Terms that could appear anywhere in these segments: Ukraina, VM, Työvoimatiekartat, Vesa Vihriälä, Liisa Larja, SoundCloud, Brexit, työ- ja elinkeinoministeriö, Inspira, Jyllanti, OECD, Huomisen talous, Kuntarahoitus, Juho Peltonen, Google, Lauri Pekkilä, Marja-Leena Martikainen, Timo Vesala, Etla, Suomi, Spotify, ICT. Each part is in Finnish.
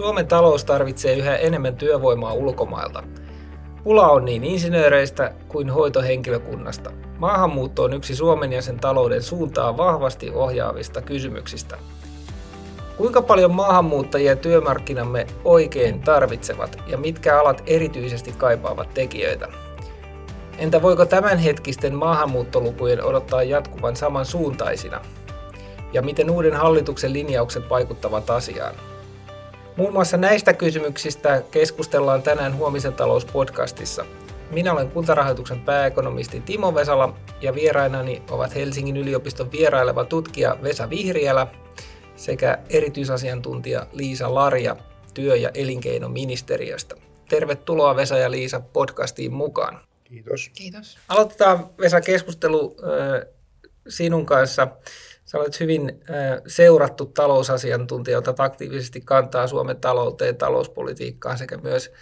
Suomen talous tarvitsee yhä enemmän työvoimaa ulkomailta. Pula on niin insinööreistä kuin hoitohenkilökunnasta. Maahanmuutto on yksi Suomen ja sen talouden suuntaa vahvasti ohjaavista kysymyksistä. Kuinka paljon maahanmuuttajia työmarkkinamme oikein tarvitsevat ja mitkä alat erityisesti kaipaavat tekijöitä? Entä voiko tämänhetkisten maahanmuuttolukujen odottaa jatkuvan samansuuntaisina? Ja miten uuden hallituksen linjaukset vaikuttavat asiaan? Muun muassa näistä kysymyksistä keskustellaan tänään Huomisen talouspodcastissa. Minä olen Kuntarahoituksen pääekonomisti Timo Vesala ja vierainani ovat Helsingin yliopiston vieraileva tutkija Vesa Vihriälä sekä erityisasiantuntija Liisa Larja työ- ja elinkeinoministeriöstä. Tervetuloa Vesa ja Liisa podcastiin mukaan. Kiitos. Kiitos. Aloitetaan Vesa keskustelu sinun kanssa. Sä olet hyvin seurattu talousasiantuntija, jota aktiivisesti kantaa Suomen talouteen, talouspolitiikkaan sekä myös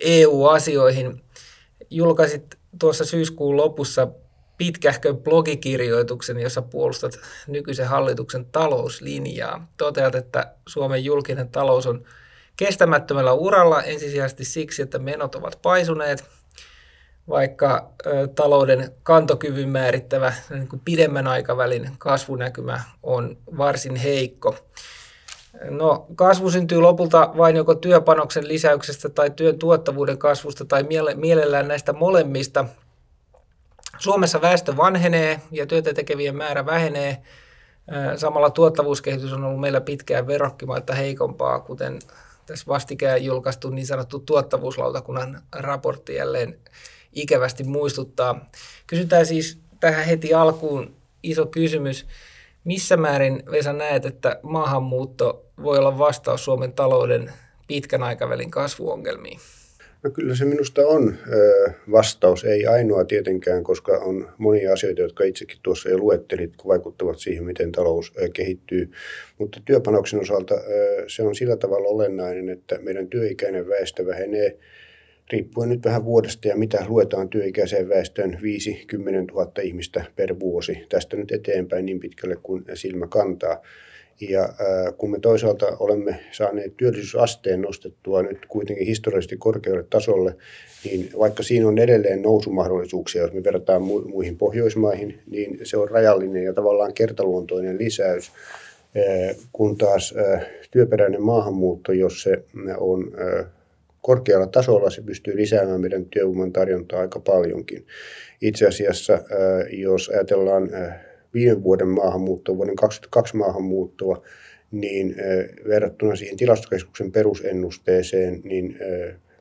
EU-asioihin. Julkaisit tuossa syyskuun lopussa pitkähkön blogikirjoituksen, jossa puolustat nykyisen hallituksen talouslinjaa. Toteat, että Suomen julkinen talous on kestämättömällä uralla ensisijaisesti siksi, että menot ovat paisuneet, vaikka talouden kantokyvyn määrittävä pidemmän aikavälin kasvunäkymä on varsin heikko. No, kasvu syntyy lopulta vain joko työpanoksen lisäyksestä tai työn tuottavuuden kasvusta tai mielellään näistä molemmista. Suomessa väestö vanhenee ja työtä tekevien määrä vähenee. Samalla tuottavuuskehitys on ollut meillä pitkään verrokkimaita heikompaa, kuten tässä vastikään julkaistu niin sanottu tuottavuuslautakunnan raportti jälleen ikävästi muistuttaa. Kysytään siis tähän heti alkuun iso kysymys. Missä määrin, Vesa, näet, että maahanmuutto voi olla vastaus Suomen talouden pitkän aikavälin kasvuongelmiin? No kyllä se minusta on vastaus, ei ainoa tietenkään, koska on monia asioita, jotka itsekin tuossa jo luettelit, kun vaikuttavat siihen, miten talous kehittyy. Mutta työpanoksen osalta se on sillä tavalla olennainen, että meidän työikäinen väestö vähenee. Riippuen nyt vähän vuodesta ja mitä luetaan työikäiseen väestöön, 5-10 000 ihmistä per vuosi tästä nyt eteenpäin niin pitkälle kuin silmä kantaa. Ja kun me toisaalta olemme saaneet työllisyysasteen nostettua nyt kuitenkin historiallisesti korkealle tasolle, niin vaikka siinä on edelleen nousumahdollisuuksia, jos me verrataan muihin Pohjoismaihin, niin se on rajallinen ja tavallaan kertaluontoinen lisäys. Kun taas työperäinen maahanmuutto, jos se on korkealla tasolla, se pystyy lisäämään meidän työvoiman tarjontaa aika paljonkin. Itse asiassa, jos ajatellaan viime vuoden maahanmuuttoa, vuoden 2022 maahanmuuttoa, niin verrattuna siihen tilastokeskuksen perusennusteeseen, niin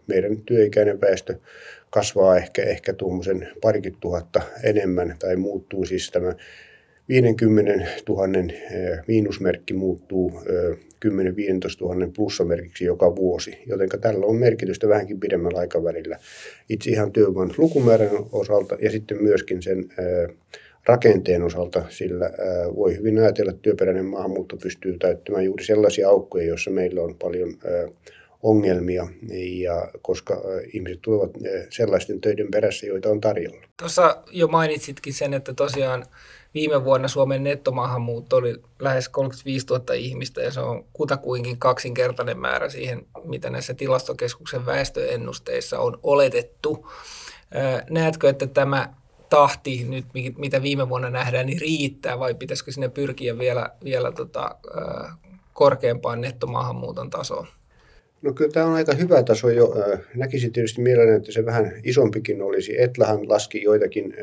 meidän työikäinen väestö kasvaa ehkä tuommoisen parikin tuhatta enemmän, tai muuttuu siis tämä 50 000 miinusmerkki muuttuu 10-15 000 plussamerkiksi joka vuosi, joten tällä on merkitystä vähänkin pidemmällä aikavälillä. Itse ihan työvoiman lukumäärän osalta ja sitten myöskin sen rakenteen osalta, sillä voi hyvin ajatella, että työperäinen maahanmuutto pystyy täyttämään juuri sellaisia aukkoja, joissa meillä on paljon ongelmia, ja koska ihmiset tulevat sellaisten töiden perässä, joita on tarjolla. Tuossa jo mainitsitkin sen, että tosiaan viime vuonna Suomen nettomaahanmuutto oli lähes 35 000 ihmistä, ja se on kutakuinkin kaksinkertainen määrä siihen, mitä näissä tilastokeskuksen väestöennusteissa on oletettu. Näetkö, että tämä tahti nyt, mitä viime vuonna nähdään, niin riittää, vai pitäisikö sinne pyrkiä vielä korkeampaan nettomaahanmuuton tasoon? No kyllä tämä on aika hyvä taso jo. Näkisin tietysti mielelläni, että se vähän isompikin olisi. Etlahan laski joitakin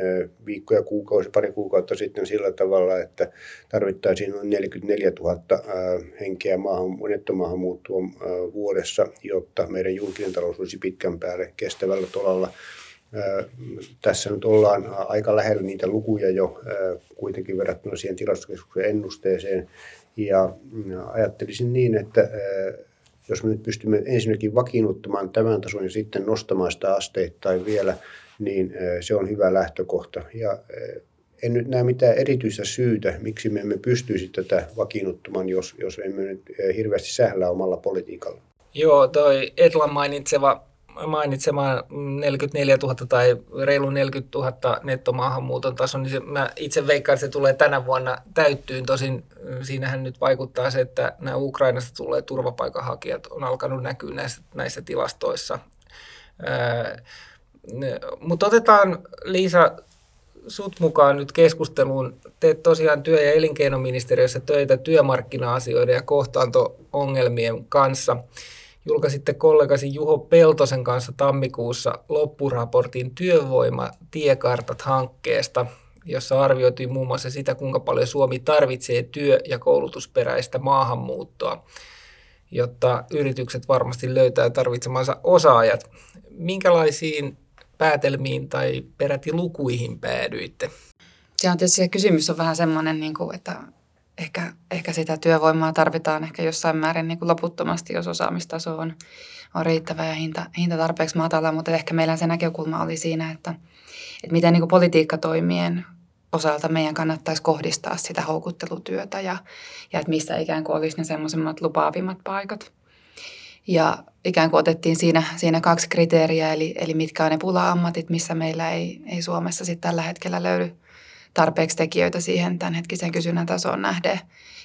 viikkoja, pari kuukautta sitten sillä tavalla, että tarvittaisiin noin 44 000 henkeä nettomaahanmuuttoa vuodessa, jotta meidän julkinen talous olisi pitkän päälle kestävällä tolalla. Tässä nyt ollaan aika lähellä niitä lukuja jo kuitenkin verrattuna siihen tilastokeskuksen ennusteeseen. Ja ajattelisin niin, että jos me nyt pystymme ensinnäkin vakiinnuttamaan tämän tason ja sitten nostamaan sitä asteittain vielä, niin se on hyvä lähtökohta. Ja en nyt näe mitään erityistä syytä, miksi me emme pystyisi tätä vakiinnuttamaan, jos emme nyt hirveästi sählää omalla politiikalla. Joo, toi Etlan mainitsema 44 000 tai reilu 40 000 nettomaahanmuuton taso, niin mä itse veikkaan, että se tulee tänä vuonna täyttyyn. Tosin siinähän nyt vaikuttaa se, että nämä Ukrainasta tulleet turvapaikanhakijat on alkanut näkyä näissä tilastoissa. Mutta otetaan Liisa sut mukaan nyt keskusteluun. Teet tosiaan työ- ja elinkeinoministeriössä töitä työmarkkina-asioiden ja kohtaanto-ongelmien kanssa. Julkaisitte kollegasi Juho Peltosen kanssa tammikuussa loppuraportin Työvoimatiekartat-hankkeesta, jossa arvioitiin muun muassa sitä, kuinka paljon Suomi tarvitsee työ- ja koulutusperäistä maahanmuuttoa, jotta yritykset varmasti löytää tarvitsemansa osaajat. Minkälaisiin päätelmiin tai peräti lukuihin päädyitte? Se on tietysti, kysymys on vähän semmoinen, että ehkä sitä työvoimaa tarvitaan ehkä jossain määrin loputtomasti, jos osaamistaso on riittävä ja hinta tarpeeksi matala, mutta ehkä meillä se näkökulma oli siinä, että miten politiikkatoimien osalta meidän kannattaisi kohdistaa sitä houkuttelutyötä ja että missä ikään kuin olisi ne semmoisemmat lupaavimmat paikat. Ja ikään kuin otettiin siinä kaksi kriteeriä, eli mitkä on ne pula-ammatit, missä meillä ei Suomessa sit tällä hetkellä löydy tarpeeksi tekijöitä siihen tämänhetkiseen kysynnän tasoon nähden.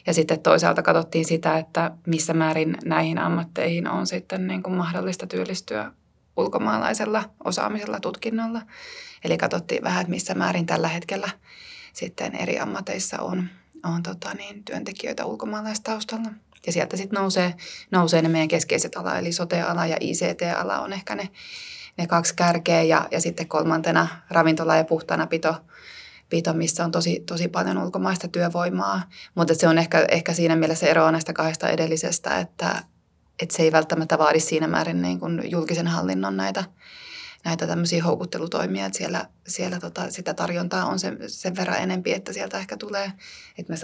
Ja sitten toisaalta katsottiin sitä, että missä määrin näihin ammatteihin on sitten niin kuin mahdollista työllistyä ulkomaalaisella osaamisella tutkinnolla. Eli katsottiin vähän, että missä määrin tällä hetkellä sitten eri ammateissa on työntekijöitä ulkomaalaistaustalla. Ja sieltä sitten nousee ne meidän keskeiset ala, eli sote-ala ja ICT-ala on ehkä ne kaksi kärkeä. Ja sitten kolmantena ravintola- ja puhtaanapito, missä on tosi paljon ulkomaista työvoimaa. Mutta se on ehkä siinä mielessä eroa näistä kahdesta edellisestä, että se ei välttämättä vaadi siinä määrin niin kuin julkisen hallinnon näitä tämmöisiä houkuttelutoimia, että siellä sitä tarjontaa on sen verran enempi, että sieltä ehkä tulee, että me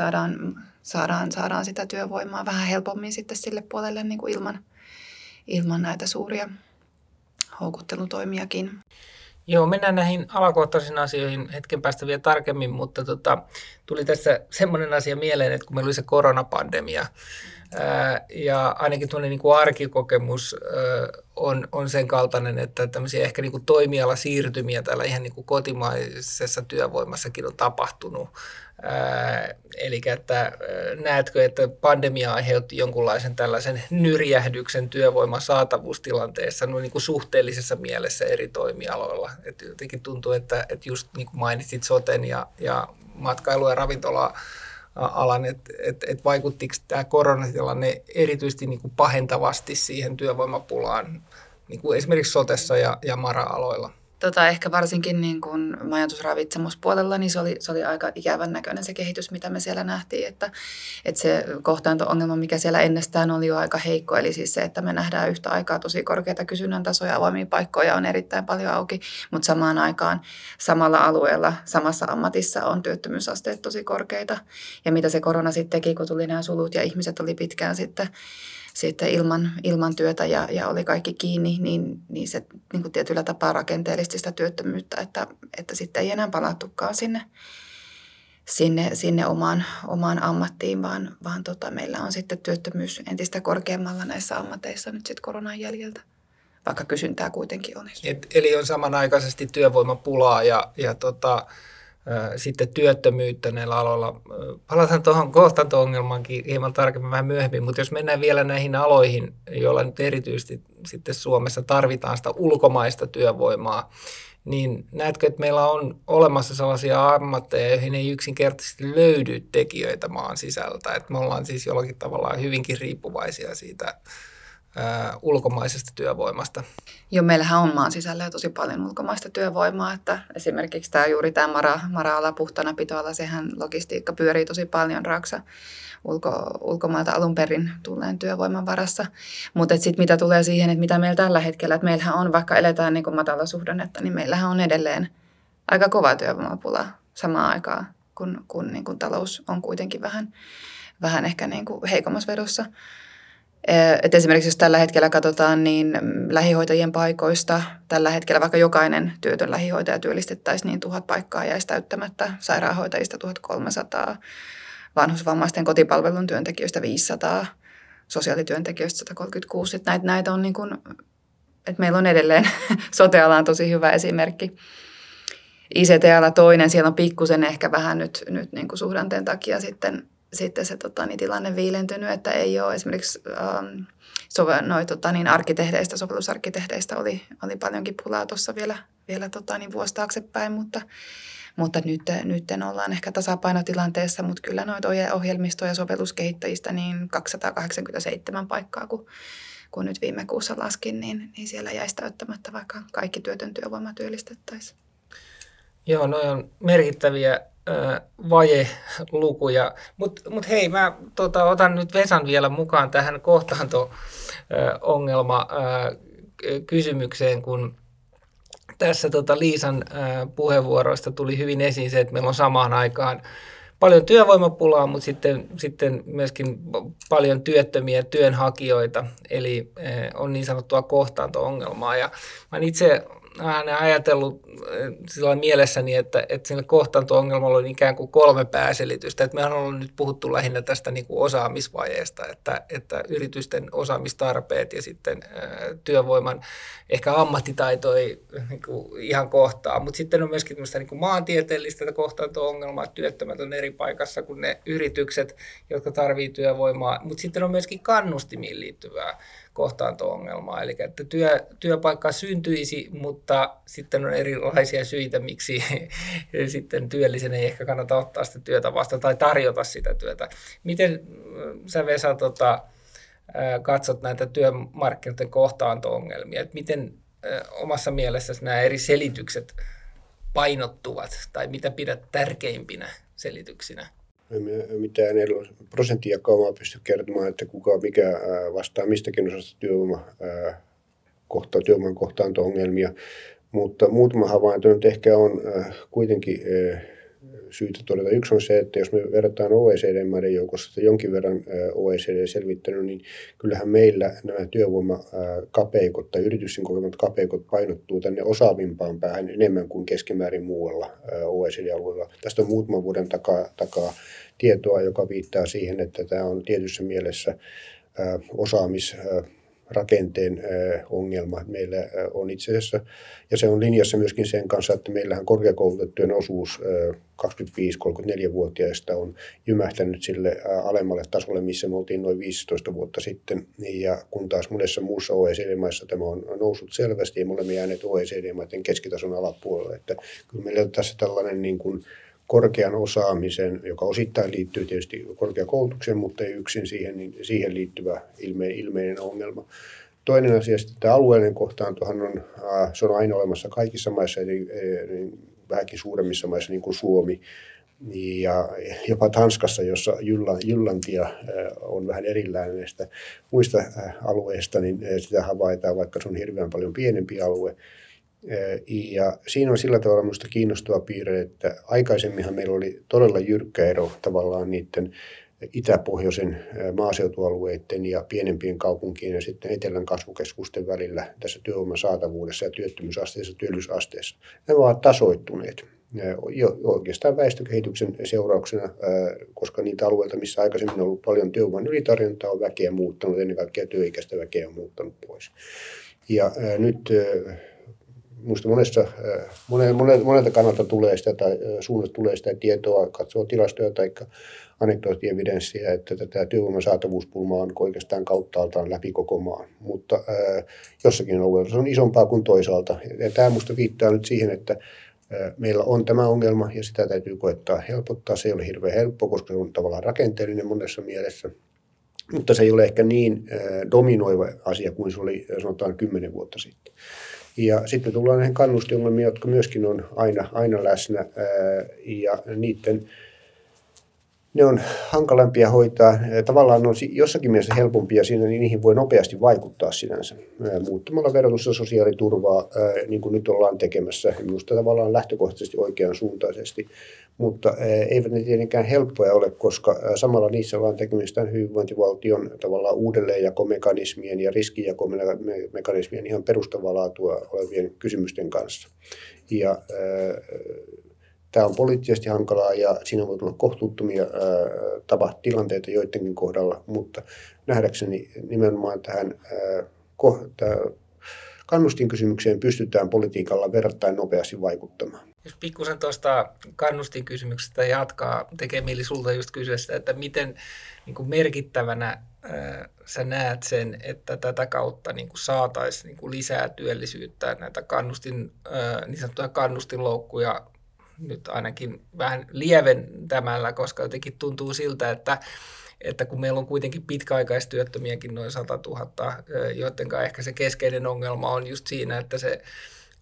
saadaan sitä työvoimaa vähän helpommin sitten sille puolelle niin kuin ilman näitä suuria houkuttelutoimiakin. Joo, mennään näihin alakohtaisiin asioihin hetken päästä vielä tarkemmin, mutta tuli tässä semmoinen asia mieleen, että kun meillä oli se koronapandemia, ja ainakin tuollainen arkikokemus on sen kaltainen, että tämmöisiä ehkä toimialasiirtymiä täällä ihan kotimaisessa työvoimassakin on tapahtunut. Eli että näetkö, että pandemia aiheutti jonkunlaisen tällaisen nyrjähdyksen työvoiman saatavuustilanteessa suhteellisessa mielessä eri toimialoilla? Et jotenkin tuntuu, että just niin kuin mainitsit soten ja matkailu- ja ravintola alan, että vaikuttiko tämä koronatilanne erityisesti pahentavasti siihen työvoimapulaan, esimerkiksi sotessa ja mara-aloilla? Ehkä varsinkin majoitusravitsemuspuolella niin se oli aika ikävän näköinen se kehitys, mitä me siellä nähtiin, että se kohtaanto-ongelma, mikä siellä ennestään oli jo aika heikko, eli siis se, että me nähdään yhtä aikaa tosi korkeita kysynnän tasoja, avoimia paikkoja on erittäin paljon auki, mutta samaan aikaan samalla alueella, samassa ammatissa on työttömyysasteet tosi korkeita, ja mitä se korona sitten teki, kun tuli nämä sulut ja ihmiset oli pitkään sitten ilman työtä ja oli kaikki kiinni, niin se tietyllä tapaa rakenteellisesti sitä työttömyyttä, että sitten ei enää palattukaan sinne omaan ammattiin, vaan meillä on sitten työttömyys entistä korkeammalla näissä ammateissa nyt sitten koronan jäljeltä, vaikka kysyntää kuitenkin olisi. Eli on samanaikaisesti työvoimapulaa ja sitten työttömyyttä näillä aloilla. Palataan tuohon kohtaanto-ongelmaankin hieman tarkemmin vähän myöhemmin, mutta jos mennään vielä näihin aloihin, joilla nyt erityisesti sitten Suomessa tarvitaan sitä ulkomaista työvoimaa, niin näetkö, että meillä on olemassa sellaisia ammatteja, joihin ei yksinkertaisesti löydy tekijöitä maan sisältä, että me ollaan siis jollakin tavalla hyvinkin riippuvaisia siitä ulkomaisesta työvoimasta? Joo, meillähän on maan sisällä tosi paljon ulkomaista työvoimaa, että esimerkiksi juuri tämä mara-ala, puhtana pitoala, sehän logistiikka pyörii tosi paljon raksa ulkomailta alun perin tulleen työvoiman varassa. Mutta sitten mitä tulee siihen, että mitä meillä tällä hetkellä, että meillähän on, vaikka eletään matalasuhdannetta, niin meillähän on edelleen aika kova työvoimapula samaan aikaan, kun talous on kuitenkin vähän ehkä heikommassa vedossa. Et esimerkiksi jos tällä hetkellä katsotaan, niin lähihoitajien paikoista tällä hetkellä vaikka jokainen työtön lähihoitaja työllistettäisiin, niin 1000 paikkaa jäisi täyttämättä, sairaanhoitajista 1300, vanhusvammaisten kotipalvelun työntekijöistä 500, sosiaalityöntekijöistä 136. Et näitä on että meillä on edelleen sote-alaan tosi hyvä esimerkki. ICT-ala toinen, siellä on pikkusen ehkä vähän nyt suhdanteen takia sitten sitten se niin tilanne viilentynyt, että ei ole esimerkiksi arkkitehdeistä, sovellusarkkitehdeistä oli paljonkin pulaa tuossa vielä vuosi taaksepäin, mutta nyt ollaan ehkä tasapainotilanteessa, mutta kyllä noita ohjelmistoja ja sovelluskehittäjistä niin 287 paikkaa, kun nyt viime kuussa laskin, niin siellä jäisi täyttämättä, vaikka kaikki työtön työvoima työllistettäisiin. Joo, noi on merkittäviä vajelukuja. Mut hei, mä otan nyt Vesan vielä mukaan tähän kohtaanto-ongelma-kysymykseen, kun tässä Liisan puheenvuoroista tuli hyvin esiin se, että meillä on samaan aikaan paljon työvoimapulaa, mutta sitten myöskin paljon työttömiä työnhakijoita, eli on niin sanottua kohtaanto-ongelmaa. Ja mä itse aina ajatellut sillä mielessäni, että sillä kohtaanto-ongelmalla on ikään kuin kolme pääselitystä. Että mehän ollaan nyt puhuttu lähinnä tästä niin kuin osaamisvajeesta, että yritysten osaamistarpeet ja sitten työvoiman ehkä ammattitaito ei niin kuin ihan kohtaa. Mutta sitten on myöskin tämmöistä niin kuin maantieteellistä kohtaanto-ongelmaa, että työttömät on eri paikassa kuin ne yritykset, jotka tarvitsevat työvoimaa. Mutta sitten on myöskin kannustimiin liittyvää kohtaanto-ongelmaa, eli että työpaikka syntyisi, mutta sitten on erilaisia syitä, miksi sitten työllisen ei ehkä kannata ottaa sitä työtä vastaan tai tarjota sitä työtä. Miten sä, Vesa, katsot näitä työmarkkinoiden kohtaanto-ongelmia, että miten omassa mielessäsi nämä eri selitykset painottuvat tai mitä pidät tärkeimpinä selityksinä? Mitään prosenttijakaumaa pysty kertomaan, että kuka mikä vastaa mistäkin osasta työvoiman kohtaanto-ongelmia, mutta muutama havainto nyt ehkä on kuitenkin syytä todeta. Yksi on se, että jos me verrataan OECD-maiden joukossa, jonkin verran OECD selvittänyt, niin kyllähän meillä nämä työvoimakapeikot tai yritysten kokemat kapeikot painottuu tänne osaavimpaan päähän enemmän kuin keskimäärin muualla OECD-alueella. Tästä on muutaman vuoden takaa tietoa, joka viittaa siihen, että tämä on tietyssä mielessä osaamisrakenteen ongelma meillä on itse asiassa, ja se on linjassa myöskin sen kanssa, että meillähän korkeakoulutettujen osuus 25-34-vuotiaista on jymähtänyt sille alemmalle tasolle, missä me oltiin noin 15 vuotta sitten, ja kun taas monessa muussa OECD-maissa tämä on noussut selvästi, ja me olemme jääneet OECD-maiden keskitason alapuolelle, että kyllä meillä on tässä tällainen niin kuin korkean osaamisen, joka osittain liittyy tietysti korkeakoulutukseen, mutta ei yksin siihen, niin siihen liittyvä ilmeinen ongelma. Toinen asia, että alueellinen kohtaantohan on, se on aina olemassa kaikissa maissa, eli vähänkin suuremmissa maissa, niin kuin Suomi. Ja jopa Tanskassa, jossa Jyllantia on vähän erillään näistä muista alueista, niin sitä havaitaan, vaikka se on hirveän paljon pienempi alue. Ja siinä on sillä tavalla minusta kiinnostava piirre, että aikaisemminhan meillä oli todella jyrkkä ero tavallaan niiden itäpohjoisen maaseutualueiden ja pienempien kaupunkien ja sitten etelän kasvukeskusten välillä tässä työvoiman saatavuudessa ja työttömyysasteessa ja työllisyysasteessa. Nämä ovat tasoittuneet jo oikeastaan väestökehityksen seurauksena, koska niitä alueita, missä aikaisemmin on ollut paljon työvoiman ylitarjontaa, on väkeä muuttanut, ennen kaikkea työikäistä väkeä on muuttanut pois. Ja nyt minusta monelta kannalta tulee sitä, tai suunnasta tulee sitä tietoa, katsoo tilastoja tai anekdootievidenssiä, että tätä työvoiman saatavuuspulmaa on oikeastaan kauttaaltaan läpi koko maan. Mutta jossakin alueella se on isompaa kuin toisaalta. Ja tämä minusta viittaa nyt siihen, että meillä on tämä ongelma ja sitä täytyy koettaa helpottaa. Se ei ole hirveän helppo, koska se on tavallaan rakenteellinen monessa mielessä. Mutta se ei ole ehkä niin dominoiva asia kuin se oli sanotaan 10 vuotta sitten. Ja sitten tullaan näihin kannustinongelmiin, jotka myöskin on aina läsnä, ja ne on hankalampia hoitaa. Tavallaan ne on jossakin mielessä helpompia siinä, niin niihin voi nopeasti vaikuttaa sinänsä muuttamalla verotusta, sosiaaliturvaa, niin kuin nyt ollaan tekemässä. Minusta tavallaan lähtökohtaisesti oikeansuuntaisesti, mutta eivät ne tietenkään helppoja ole, koska samalla niissä ollaan tekemistä hyvinvointivaltion tavallaan uudelleenjakomekanismien ja riskijakomekanismien ihan perustavaa laatua olevien kysymysten kanssa. Ja tämä on poliittisesti hankalaa ja siinä voi tulla kohtuuttomia tilanteita joidenkin kohdalla, mutta nähdäkseni nimenomaan tähän kannustinkysymykseen pystytään politiikalla verrattain nopeasti vaikuttamaan. Jos pikkusen tuosta kannustinkysymyksestä jatkaa, tekee mieli sulta just kysyä sitä, että miten niin kuin merkittävänä sä näet sen, että tätä kautta niin kuin saataisiin niin kuin lisää työllisyyttä, näitä niin sanottuja kannustinloukkuja nyt ainakin vähän lieventämällä, koska jotenkin tuntuu siltä, että kun meillä on kuitenkin pitkäaikaistyöttömiäkin noin 100 000, joidenkaan ehkä se keskeinen ongelma on just siinä, että se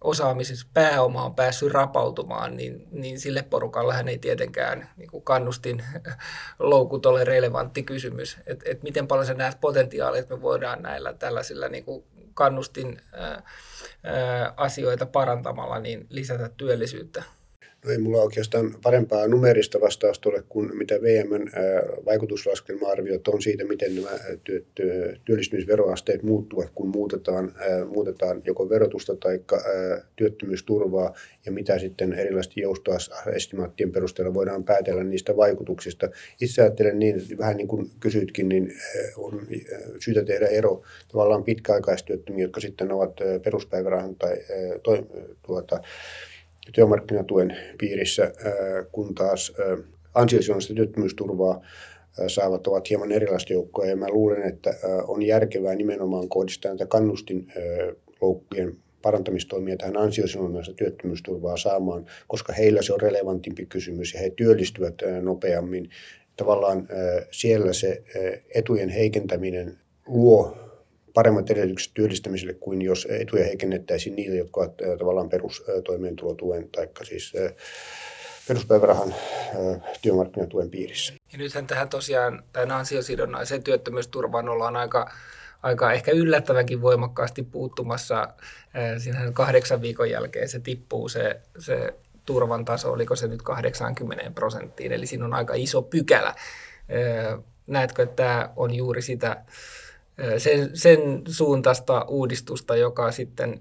osaamisessa pääoma on päässyt rapautumaan, niin sille porukallahan ei tietenkään niin kannustinloukut ole relevantti kysymys. Et miten paljon sä näet potentiaalia, että me voidaan näillä tällaisilla niin kannustin asioita parantamalla niin lisätä työllisyyttä? No ei mulla oikeastaan parempaa numerista vastausta ole kuin mitä VM:n vaikutuslaskelma-arviot on siitä, miten nämä työllistymisveroasteet muuttuvat, kun muutetaan joko verotusta tai työttömyysturvaa ja mitä sitten erilaisten joustoestimaattien perusteella voidaan päätellä niistä vaikutuksista. Itse ajattelen niin, vähän niin kuin kysytkin, niin on syytä tehdä ero tavallaan pitkäaikaistyöttömiä, jotka sitten ovat peruspäivärahan tai työmarkkinatuen piirissä, kun taas ansiosidonnaista työttömyysturvaa saavat ovat hieman erilaista joukkoa. Ja mä luulen, että on järkevää nimenomaan kohdistaa näitä kannustinloukkujen parantamistoimia tähän ansiosidonnaista työttömyysturvaa saamaan, koska heillä se on relevantimpi kysymys ja he työllistyvät nopeammin. Tavallaan siellä se etujen heikentäminen luo paremmat edellytykset työllistämiselle kuin jos etuja heikennettäisiin niille, jotka ovat tavallaan perustoimeentulotuen tai siis peruspäivärahan työmarkkinatuen piirissä. Ja nythän tähän tosiaan tämän ansiosidonnaiseen työttömyysturvaan ollaan aika ehkä yllättävänkin voimakkaasti puuttumassa. Siinähän 8 viikon jälkeen se tippuu se turvan taso, oliko se nyt 80%, eli siinä on aika iso pykälä. Näetkö, että tämä on juuri sitä sen suuntaista uudistusta, joka sitten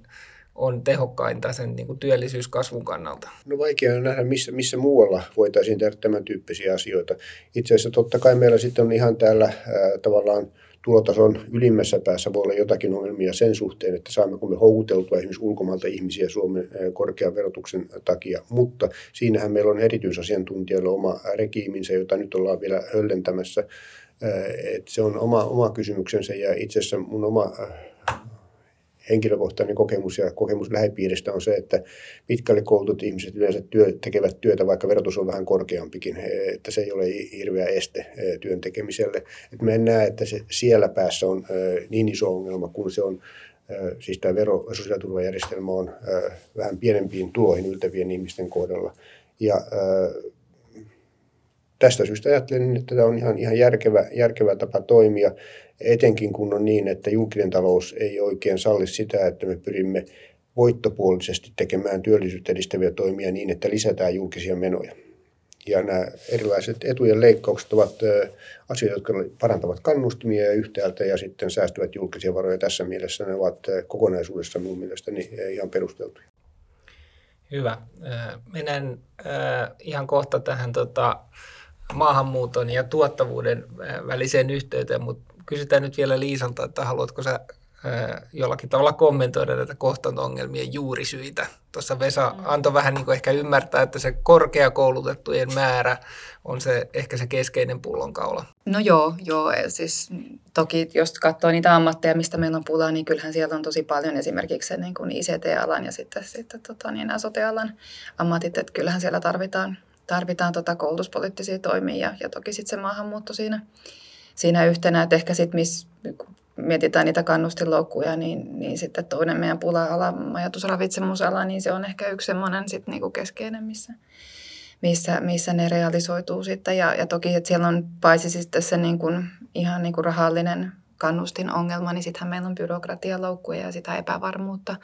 on tehokkainta sen niin kuin työllisyyskasvun kannalta? No vaikea on nähdä, missä muualla voitaisiin tehdä tämän tyyppisiä asioita. Itse asiassa totta kai meillä sitten on ihan täällä tavallaan tulotason ylimmässä päässä voi olla jotakin ongelmia sen suhteen, että saammeko me houkuteltua esimerkiksi ulkomailta ihmisiä Suomen korkean verotuksen takia, mutta siinähän meillä on erityisasiantuntijoilla oma regiiminsä, jota nyt ollaan vielä höllentämässä. Että se on oma kysymyksensä ja itse asiassa mun oma henkilökohtainen kokemus ja kokemus lähipiiristä on se, että pitkälle koulutut ihmiset yleensä tekevät työtä, vaikka verotus on vähän korkeampikin, että se ei ole hirveä este työn tekemiselle. Et mä en näe, että se siellä päässä on niin iso ongelma, kun se on, siis tämä vero- ja sosiaaliturvajärjestelmä on vähän pienempiin tuloihin yltävien ihmisten kohdalla. Ja tästä syystä ajattelen, että tämä on ihan järkevä tapa toimia, etenkin kun on niin, että julkinen talous ei oikein salli sitä, että me pyrimme voittopuolisesti tekemään työllisyyttä edistäviä toimia niin, että lisätään julkisia menoja. Ja nämä erilaiset etujen leikkaukset ovat asioita, jotka parantavat kannustimia ja yhtäältä ja sitten säästyvät julkisia varoja. Tässä mielessä ne ovat kokonaisuudessa mun mielestäni ihan perusteltuja. Hyvä. Mennään ihan kohta tähän maahanmuuton ja tuottavuuden väliseen yhteyteen, mutta kysytään nyt vielä Liisalta, että haluatko sä jollakin tavalla kommentoida näitä kohtaanto-ongelmien juurisyitä. Tuossa Vesa antoi vähän niin kuin ehkä ymmärtää, että se korkeakoulutettujen määrä on se ehkä se keskeinen pullonkaula. No joo. Siis toki jos katsoo niitä ammatteja, mistä meillä on pulaa, niin kyllähän sieltä on tosi paljon esimerkiksi se niin kuin ICT-alan ja sitten nämä sote-alan ammatit, että kyllähän siellä tarvitaan koulutuspoliittisia toimia ja toki sitten se maahanmuutto siinä yhtenä, että ehkä sitten mietitään niitä kannustinloukkuja, niin sitten toinen meidän pula-ala, majoitusravitsemusala, niin se on ehkä yksi semmoinen sitten niinku keskeinen, missä ne realisoituu sitten. Ja toki, että siellä on paitsi sitten se ihan rahallinen kannustinongelma, niin sittenhän meillä on byrokratialoukkuja ja sitä epävarmuutta,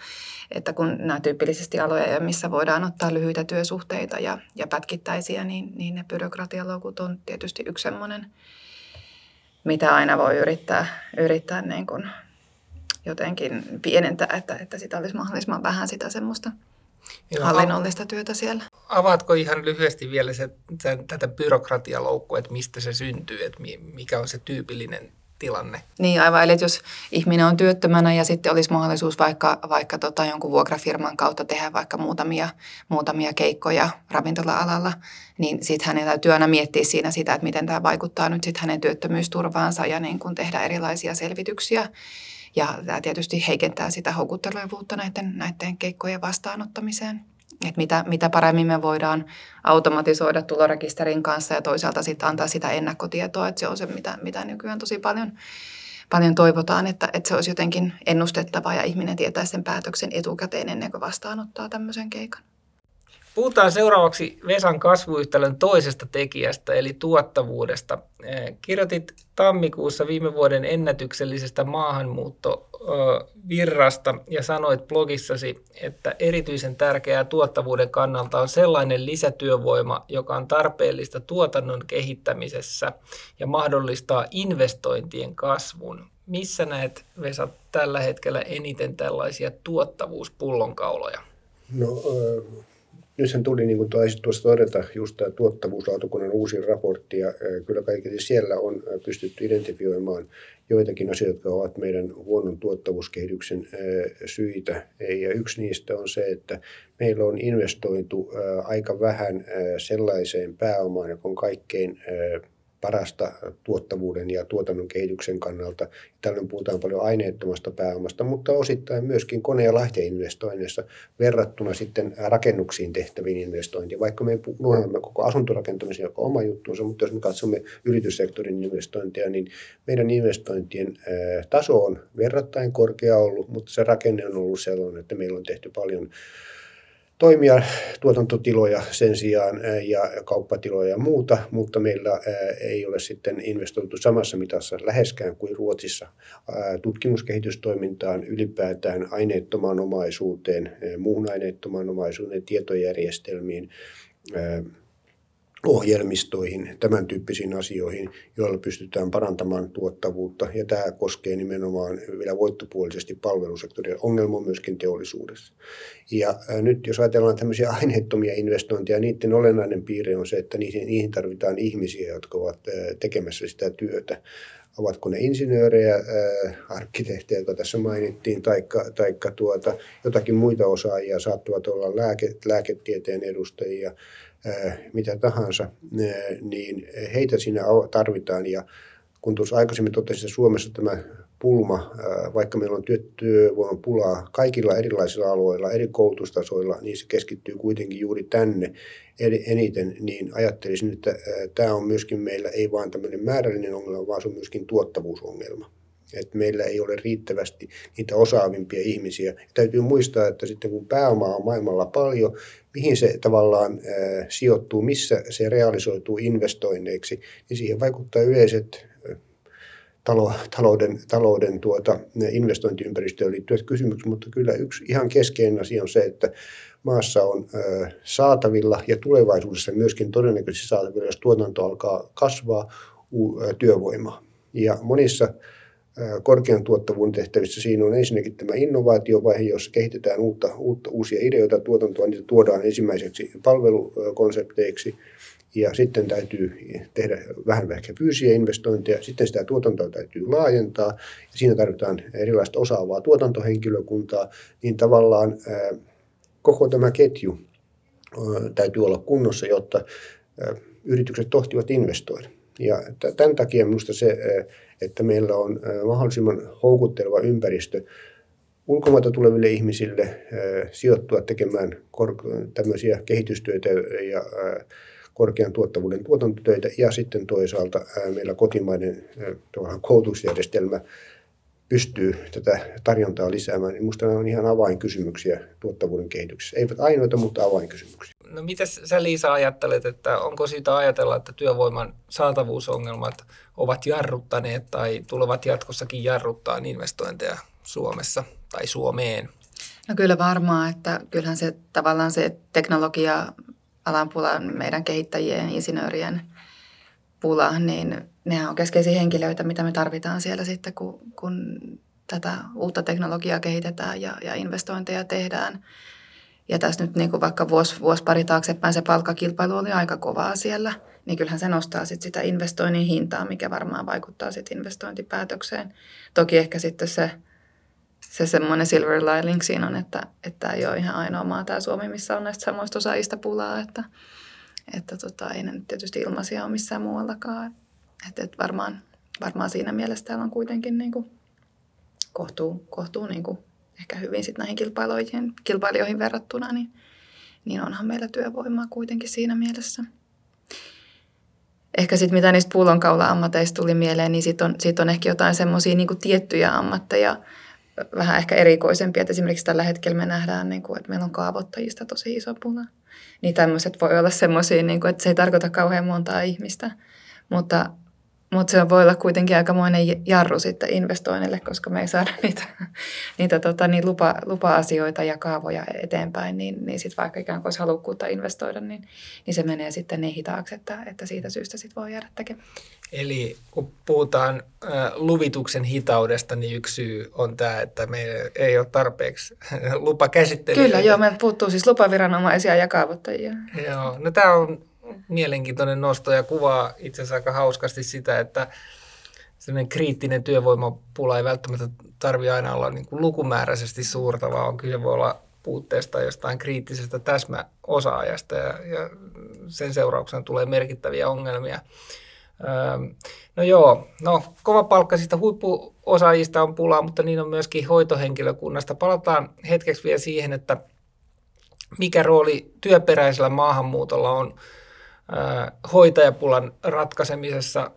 että kun nämä tyypillisesti aloja, missä voidaan ottaa lyhyitä työsuhteita ja pätkittäisiä, niin ne byrokratialoukut on tietysti yksi semmoinen, mitä aina voi yrittää niin kuin jotenkin pienentää, että sitä olisi mahdollisimman vähän sitä semmoista hallinnollista työtä siellä. Avaatko ihan lyhyesti vielä tätä byrokratialoukkoa, että mistä se syntyy, että mikä on se tyypillinen tilanne. Niin aivan, eli jos ihminen on työttömänä ja sitten olisi mahdollisuus vaikka jonkun vuokrafirman kautta tehdä vaikka muutamia keikkoja ravintola-alalla, niin sitten hänen täytyy aina miettiä siinä sitä, että miten tämä vaikuttaa nyt sitten hänen työttömyysturvaansa ja niin kun tehdä erilaisia selvityksiä. Ja tämä tietysti heikentää sitä houkuttelevuutta näiden keikkojen vastaanottamiseen. Että mitä paremmin me voidaan automatisoida tulorekisterin kanssa ja toisaalta sitten antaa sitä ennakkotietoa, että se on se, mitä nykyään tosi paljon toivotaan, että se olisi jotenkin ennustettavaa ja ihminen tietää sen päätöksen etukäteen ennen kuin vastaanottaa tämmöisen keikan. Puhutaan seuraavaksi Vesan kasvuyhtälön toisesta tekijästä eli tuottavuudesta. Kirjoitit tammikuussa viime vuoden ennätyksellisestä maahanmuuttovirrasta ja sanoit blogissasi, että erityisen tärkeää tuottavuuden kannalta on sellainen lisätyövoima, joka on tarpeellista tuotannon kehittämisessä ja mahdollistaa investointien kasvun. Missä näet, Vesa, tällä hetkellä eniten tällaisia tuottavuuspullonkauloja? Nythän tuli, niin kuin taisit tuossa todeta, just tämä tuottavuuslautakunnan uusi raportti, ja kyllä kaikille siellä on pystytty identifioimaan joitakin asioita, jotka ovat meidän huonon tuottavuuskehityksen syitä. Ja yksi niistä on se, että meillä on investoitu aika vähän sellaiseen pääomaan, joka on kaikkein parasta tuottavuuden ja tuotannon kehityksen kannalta. Tällöin puhutaan paljon aineettomasta pääomasta, mutta osittain myöskin kone- ja laiteinvestoinneissa verrattuna sitten rakennuksiin tehtäviin investointiin. Vaikka me luomme koko asuntorakentamisen, joka on oma juttuunsa, mutta jos me katsomme yrityssektorin investointeja, niin meidän investointien taso on verrattain korkea ollut, mutta se rakenne on ollut sellainen, että meillä on tehty paljon toimia, tuotantotiloja sen sijaan ja kauppatiloja ja muuta, mutta meillä ei ole sitten investoitu samassa mitassa läheskään kuin Ruotsissa tutkimuskehitystoimintaan, ylipäätään aineettomaan omaisuuteen, muuhun aineettomaan omaisuuteen, tietojärjestelmiin, ohjelmistoihin, tämän tyyppisiin asioihin, joilla pystytään parantamaan tuottavuutta. Ja tämä koskee nimenomaan vielä voittopuolisesti palvelusektoria. Ongelma on myöskin teollisuudessa. Ja nyt jos ajatellaan tämmöisiä aineettomia investointeja, niiden olennainen piirre on se, että niihin tarvitaan ihmisiä, jotka ovat tekemässä sitä työtä. Ovatko ne insinöörejä, arkkitehtejä, jotka tässä mainittiin, taikka jotakin muita osaajia, saattavat olla lääketieteen edustajia, mitä tahansa, niin heitä siinä tarvitaan. Ja kun tuossa aikaisemmin totesin, että Suomessa tämä pulma, vaikka meillä on työvoimapulaa kaikilla erilaisilla aloilla, eri koulutustasoilla, niin se keskittyy kuitenkin juuri tänne eniten, niin ajattelisin, että tämä on myöskin meillä ei vain tämmöinen määrällinen ongelma, vaan se on myöskin tuottavuusongelma. Että meillä ei ole riittävästi niitä osaavimpia ihmisiä. Ja täytyy muistaa, että sitten kun pääomaa on maailmalla paljon, mihin se tavallaan sijoittuu, missä se realisoituu investoinneiksi, niin siihen vaikuttaa yleiset talouden investointiympäristöön liittyvät kysymykset, mutta kyllä yksi ihan keskeinen asia on se, että maassa on saatavilla ja tulevaisuudessa myöskin todennäköisesti saatavilla, jos tuotanto alkaa kasvaa, työvoimaa. Ja monissa korkean tuottavuuden tehtävissä siinä on ensinnäkin tämä innovaatiovaihe, jossa kehitetään uusia ideoita, tuotantoa, niitä tuodaan ensimmäiseksi palvelukonsepteiksi. Ja sitten täytyy tehdä vähän ehkä fyysisiä investointeja, sitten sitä tuotantoa täytyy laajentaa, ja siinä tarvitaan erilaista osaavaa tuotantohenkilökuntaa, niin tavallaan koko tämä ketju täytyy olla kunnossa, jotta yritykset tohtivat investoida. Ja tämän takia minusta se, että meillä on mahdollisimman houkutteleva ympäristö ulkomailta tuleville ihmisille sijoittua tekemään tämmöisiä kehitystyötä ja korkean tuottavuuden tuotantotöitä, ja sitten toisaalta meillä kotimainen koulutusjärjestelmä pystyy tätä tarjontaa lisäämään. Minusta nämä on ihan avainkysymyksiä tuottavuuden kehityksessä. Eivät ainoita, mutta avainkysymyksiä. No mitäs sä, Liisa, ajattelet, että onko siitä ajatella, että työvoiman saatavuusongelmat ovat jarruttaneet tai tulevat jatkossakin jarruttaa investointeja Suomessa tai Suomeen? No kyllä varmaan, että kyllähän se tavallaan se teknologia alan pula, meidän kehittäjien, insinöörien pula, niin nehän on keskeisiä henkilöitä, mitä me tarvitaan siellä sitten, kun tätä uutta teknologiaa kehitetään ja investointeja tehdään. Ja tässä nyt niin kuin vaikka vuosi pari taaksepäin se palkkakilpailu oli aika kovaa siellä, niin kyllähän se nostaa sit sitä investoinnin hintaa, mikä varmaan vaikuttaa sit investointipäätökseen. Toki ehkä sitten se semmoinen silver lining siinä on, että ei ole ihan ainoa maa tämä Suomi, missä on näistä samoista osaajista pulaa, että ei ne nyt tietysti ilmaisia ole missään muuallakaan. Että varmaan siinä mielessä täällä on kuitenkin niin kuin kohtuu niin kuin ehkä hyvin sit näihin kilpailijoihin verrattuna, niin onhan meillä työvoimaa kuitenkin siinä mielessä. Ehkä sitten mitä niistä pullonkaula-ammateista tuli mieleen, niin sit on ehkä jotain semmoisia niin kuin tiettyjä ammatteja, vähän ehkä erikoisempia. Et esimerkiksi tällä hetkellä me nähdään, niin kuin, että meillä on kaavoittajista tosi iso pula. Niin tämmöiset voi olla semmoisia, niin kuin, että se ei tarkoita kauhean montaa ihmistä, mutta se voi olla kuitenkin aikamoinen jarru sitten investoinnille, koska me ei saada niitä lupa-asioita ja kaavoja eteenpäin, niin sitten vaikka ikään kuin olisi halukkuutta investoida, niin se menee sitten niin hitaaksi, että siitä syystä sit voi jäädä tekemään. Eli kun puhutaan luvituksen hitaudesta, niin yksi syy on tämä, että meillä ei ole tarpeeksi lupakäsittelijöitä. Kyllä, joo, meiltä puuttuu siis lupaviranomaisia ja kaavoittajia. Joo, no tämä on mielenkiintoinen nosto ja kuvaa itse asiassa aika hauskasti sitä, että sellainen kriittinen työvoimapula ei välttämättä tarvitse aina olla niin kuin lukumääräisesti suurta, vaan kyllä voi olla puutteesta jostain kriittisestä täsmäosaajasta ja sen seurauksena tulee merkittäviä ongelmia. No kovapalkkaisista huippuosaajista on pulaa, mutta niin on myöskin hoitohenkilökunnasta. Palataan hetkeksi vielä siihen, että mikä rooli työperäisellä maahanmuutolla on hoitajapulan ratkaisemisessa.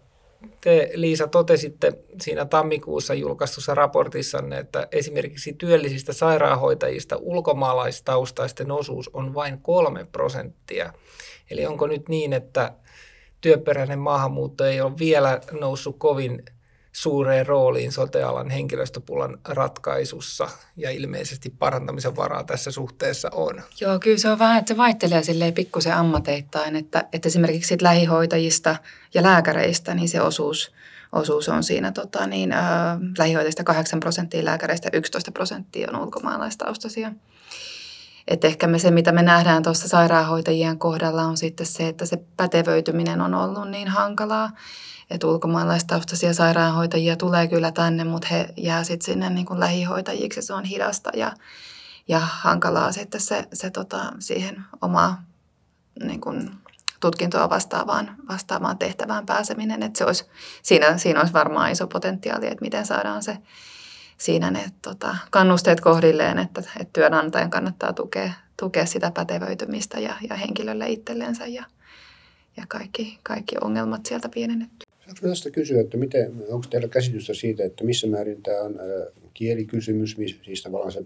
Te, Liisa, totesitte siinä tammikuussa julkaistussa raportissanne, että esimerkiksi työllisistä sairaanhoitajista ulkomaalaistaustaisten osuus on vain 3%. Eli onko nyt niin, että työperäinen maahanmuutto ei ole vielä noussut kovin suureen rooliin sote-alan henkilöstöpulan ratkaisussa ja ilmeisesti parantamisen varaa tässä suhteessa on? Joo, kyllä se on vähän, että se vaihtelee silleen pikkusen ammateittain, että esimerkiksi sit lähihoitajista ja lääkäreistä, niin se osuus on siinä lähihoitajista 8%, lääkäreistä 11% on ulkomaalaistaustaisia. Et ehkä se, mitä me nähdään tuossa sairaanhoitajien kohdalla, on sitten se, että se pätevöityminen on ollut niin hankalaa, että ulkomaalaistaustaisia sairaanhoitajia tulee kyllä tänne, mutta he jää sitten sinne niin kuin lähihoitajiksi. Se on hidasta ja hankalaa sitten se siihen omaa niin kuin tutkintoa vastaavaan tehtävään pääseminen. Et se olisi, siinä olisi varmaan iso potentiaali, että miten saadaan se siinä ne kannusteet kohdilleen, että työnantajan kannattaa tukea sitä pätevöitymistä ja henkilölle itsellensä ja kaikki ongelmat sieltä pienennetty. Saanko tästä kysyä, että onko teillä käsitystä siitä, että missä määrin tämä on kielikysymys, siis tavallaan se,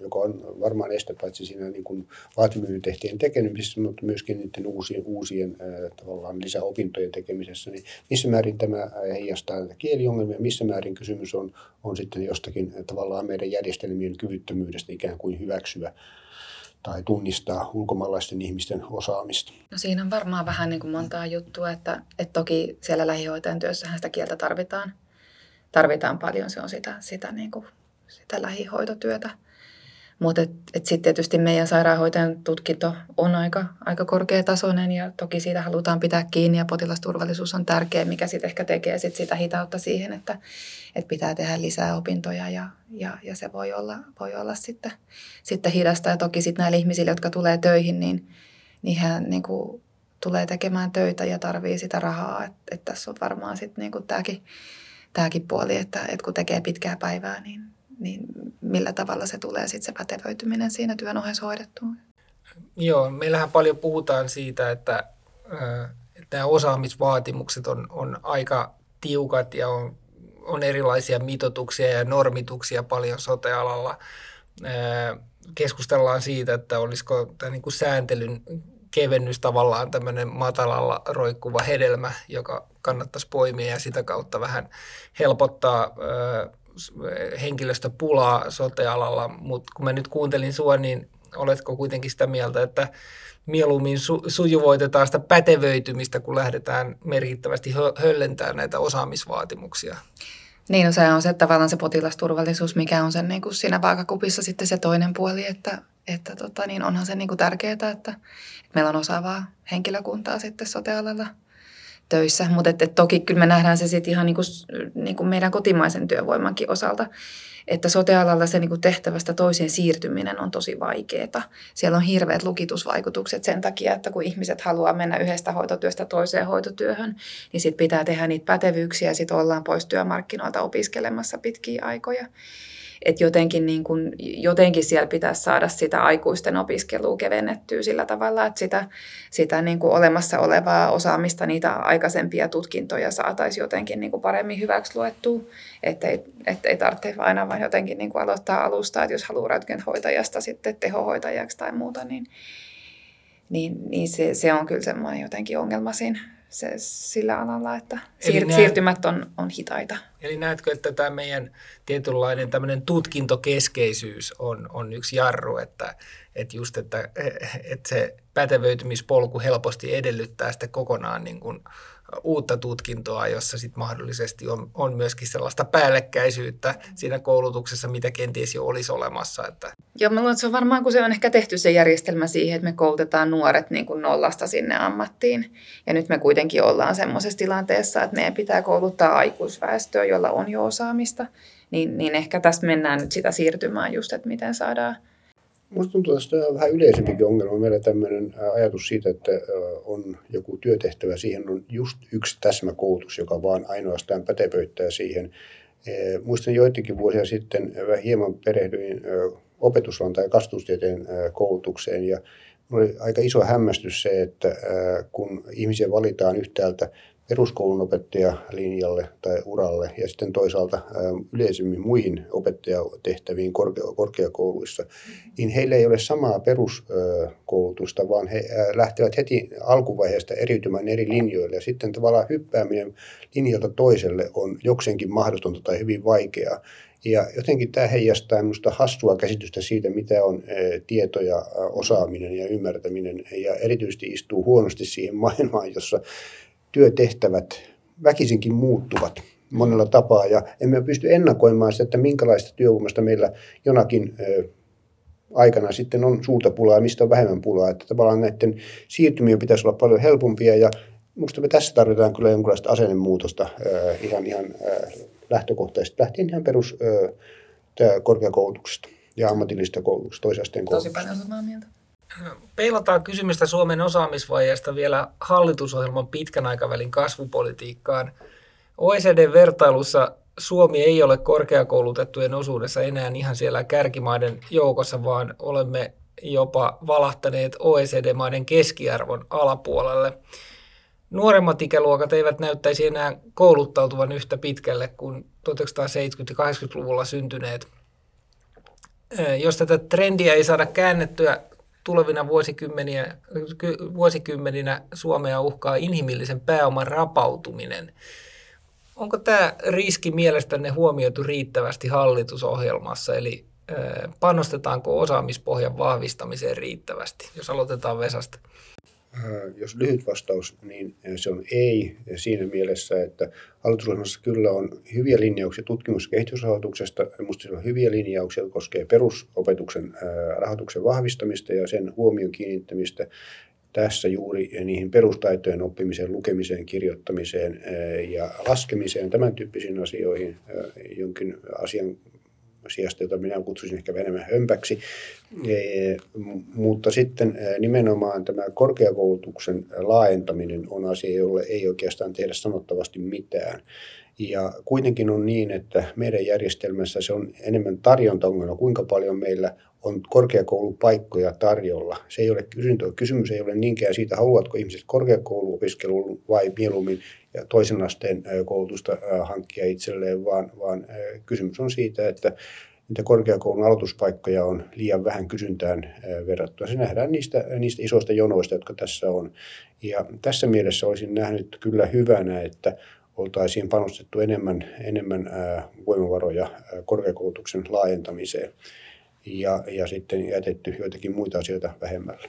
joka on varmaan este paitsi siinä niin kuin vaatimien tehtävien tekemisessä, mutta myöskin niiden uusien tavallaan lisäopintojen tekemisessä, niin missä määrin tämä heijastaa näitä kieliongelmia, missä määrin kysymys on sitten jostakin tavallaan meidän järjestelmien kyvyttömyydestä ikään kuin hyväksyä tai tunnistaa ulkomaalaisten ihmisten osaamista? No siinä on varmaan vähän niin kuin montaa juttua, että toki siellä lähihoitajan työssähän sitä kieltä tarvitaan paljon, se on sitä lähihoitotyötä. Mutta sitten tietysti meidän sairaanhoitajan tutkinto on aika korkeatasoinen ja toki siitä halutaan pitää kiinni ja potilasturvallisuus on tärkeä, mikä sitten ehkä tekee sitä hitautta siihen, että pitää tehdä lisää opintoja ja se voi olla sitten hidasta. Ja toki sitten näillä ihmisillä, jotka tulee töihin, niin hän niin kuin tulee tekemään töitä ja tarvitsee sitä rahaa. Et tässä on varmaan sitten niin kuin tämäkin puoli, että kun tekee pitkää päivää, niin millä tavalla se tulee sitten se pätevöityminen siinä työn ohessa hoidettua? Joo, meillähän paljon puhutaan siitä, että nämä osaamisvaatimukset on aika tiukat ja on erilaisia mitoituksia ja normituksia paljon sote-alalla. Keskustellaan siitä, että olisiko tämä niin kuin sääntelyn kevennys tavallaan tämmöinen matalalla roikkuva hedelmä, joka kannattaisi poimia ja sitä kautta vähän helpottaa henkilöstöpulaa sote-alalla, mutta kun mä nyt kuuntelin sua, niin oletko kuitenkin sitä mieltä, että mieluummin sujuvoitetaan sitä pätevöitymistä, kun lähdetään merkittävästi höllentämään näitä osaamisvaatimuksia? Niin, no se on se tavallaan se potilasturvallisuus, mikä on sen niin kuin siinä vaakakupissa sitten se toinen puoli, että Että niin onhan se niinku tärkeää, että meillä on osaavaa henkilökuntaa sitten sote-alalla töissä. Mutta toki kyllä me nähdään se sitten ihan niinku meidän kotimaisen työvoimankin osalta, että sote-alalla se niinku tehtävästä toiseen siirtyminen on tosi vaikeaa. Siellä on hirveät lukitusvaikutukset sen takia, että kun ihmiset haluaa mennä yhdestä hoitotyöstä toiseen hoitotyöhön, niin sitten pitää tehdä niitä pätevyyksiä ja sitten ollaan pois työmarkkinoilta opiskelemassa pitkiä aikoja. Että jotenkin siellä pitäisi saada sitä aikuisten opiskelua kevennettyä sillä tavalla, että sitä niin kuin olemassa olevaa osaamista, niitä aikaisempia tutkintoja saataisiin jotenkin niin kuin paremmin hyväksi luettua. Ettei tarvitse aina vaan jotenkin niin kuin aloittaa alusta, että jos haluaa röntgenhoitajasta sitten tehohoitajaksi tai muuta, niin se on kyllä semmoinen jotenkin ongelma siinä. Sillä alalla, että siirtymät on hitaita. Eli näetkö, että tämä meidän tietynlainen tämmöinen tutkintokeskeisyys on yksi jarru, että se pätevöitymispolku helposti edellyttää sitä kokonaan niin kuin uutta tutkintoa, jossa sit mahdollisesti on myöskin sellaista päällekkäisyyttä siinä koulutuksessa, mitä kenties jo olisi olemassa. Että. Joo, mä luulen, että se on varmaan, kun se on ehkä tehty se järjestelmä siihen, että me koulutetaan nuoret niin kuin nollasta sinne ammattiin. Ja nyt me kuitenkin ollaan semmoisessa tilanteessa, että meidän pitää kouluttaa aikuisväestöä, jolla on jo osaamista. Niin ehkä tässä mennään nyt sitä siirtymään just, että miten saadaan. Minusta tuntuu, että tämä on vähän yleisempikin ongelma. Meillä tämmöinen ajatus siitä, että on joku työtehtävä, siihen on just yksi täsmäkoulutus, joka vaan ainoastaan pätevöittää siihen. Muistan joitakin vuosia sitten hieman perehdyin opetusalan tai kasvatustieteen koulutukseen. Ja minulla oli aika iso hämmästys se, että kun ihmisiä valitaan yhtäältä peruskoulun opettajalinjalle tai uralle ja sitten toisaalta yleisemmin muihin opettajatehtäviin korkeakouluissa, niin heillä ei ole samaa peruskoulutusta, vaan he lähtevät heti alkuvaiheesta eriytymään eri linjoille. Ja sitten tavallaan hyppääminen linjalta toiselle on jokseenkin mahdotonta tai hyvin vaikeaa. Ja jotenkin tämä heijastaa minusta hassua käsitystä siitä, mitä on tieto ja osaaminen ja ymmärtäminen. Ja erityisesti istuu huonosti siihen maailmaan, jossa työtehtävät väkisinkin muuttuvat monella tapaa ja emme pysty ennakoimaan sitä, että minkälaista työvoimasta meillä jonakin aikana sitten on suurta pulaa ja mistä on vähemmän pulaa. Että tavallaan näiden siirtymien pitäisi olla paljon helpompia ja minusta me tässä tarvitaan kyllä jonkinlaista asennemuutosta ihan lähtökohtaisesti lähtien ihan peruskorkeakoulutuksesta ja ammatillisesta koulutuksesta, toisen asteen koulutuksesta. Tosi paljon samaa mieltä. Peilataan kysymystä Suomen osaamisvajeesta vielä hallitusohjelman pitkän aikavälin kasvupolitiikkaan. OECD-vertailussa Suomi ei ole korkeakoulutettujen osuudessa enää ihan siellä kärkimaiden joukossa, vaan olemme jopa valahtaneet OECD-maiden keskiarvon alapuolelle. Nuoremmat ikäluokat eivät näyttäisi enää kouluttautuvan yhtä pitkälle kuin 1970- ja 80-luvulla syntyneet. Jos tätä trendiä ei saada käännettyä, tulevina vuosikymmeninä Suomea uhkaa inhimillisen pääoman rapautuminen. Onko tämä riski mielestänne huomioitu riittävästi hallitusohjelmassa? Eli panostetaanko osaamispohjan vahvistamiseen riittävästi? Jos aloitetaan Vesasta. Jos lyhyt vastaus, niin se on ei siinä mielessä, että hallitusohjelmassa kyllä on hyviä linjauksia tutkimus- ja kehitysrahoituksesta. Minusta siellä on hyviä linjauksia, jotka koskevat perusopetuksen rahoituksen vahvistamista ja sen huomion kiinnittämistä tässä juuri niihin perustaitojen oppimiseen, lukemiseen, kirjoittamiseen ja laskemiseen, tämän tyyppisiin asioihin jonkin asian sijasta, jota minä kutsuisin ehkä enemmän hömpäksi, mutta sitten nimenomaan tämä korkeakoulutuksen laajentaminen on asia, jolle ei oikeastaan tehdä sanottavasti mitään. Ja kuitenkin on niin, että meidän järjestelmässä se on enemmän tarjontaongelma, kuinka paljon meillä on korkeakoulupaikkoja tarjolla. Se ei ole kysymys ei ole niinkään siitä, haluatko ihmiset korkeakouluopiskeluun vai mieluummin ja toisen asteen koulutusta hankkia itselleen, vaan kysymys on siitä, että niitä korkeakoulun aloituspaikkoja on liian vähän kysyntään verrattuna. Se nähdään niistä isoista jonoista, jotka tässä on. Ja tässä mielessä olisin nähnyt kyllä hyvänä, että oltaisiin panostettu enemmän voimavaroja korkeakoulutuksen laajentamiseen ja sitten jätetty joitakin muita asioita vähemmälle.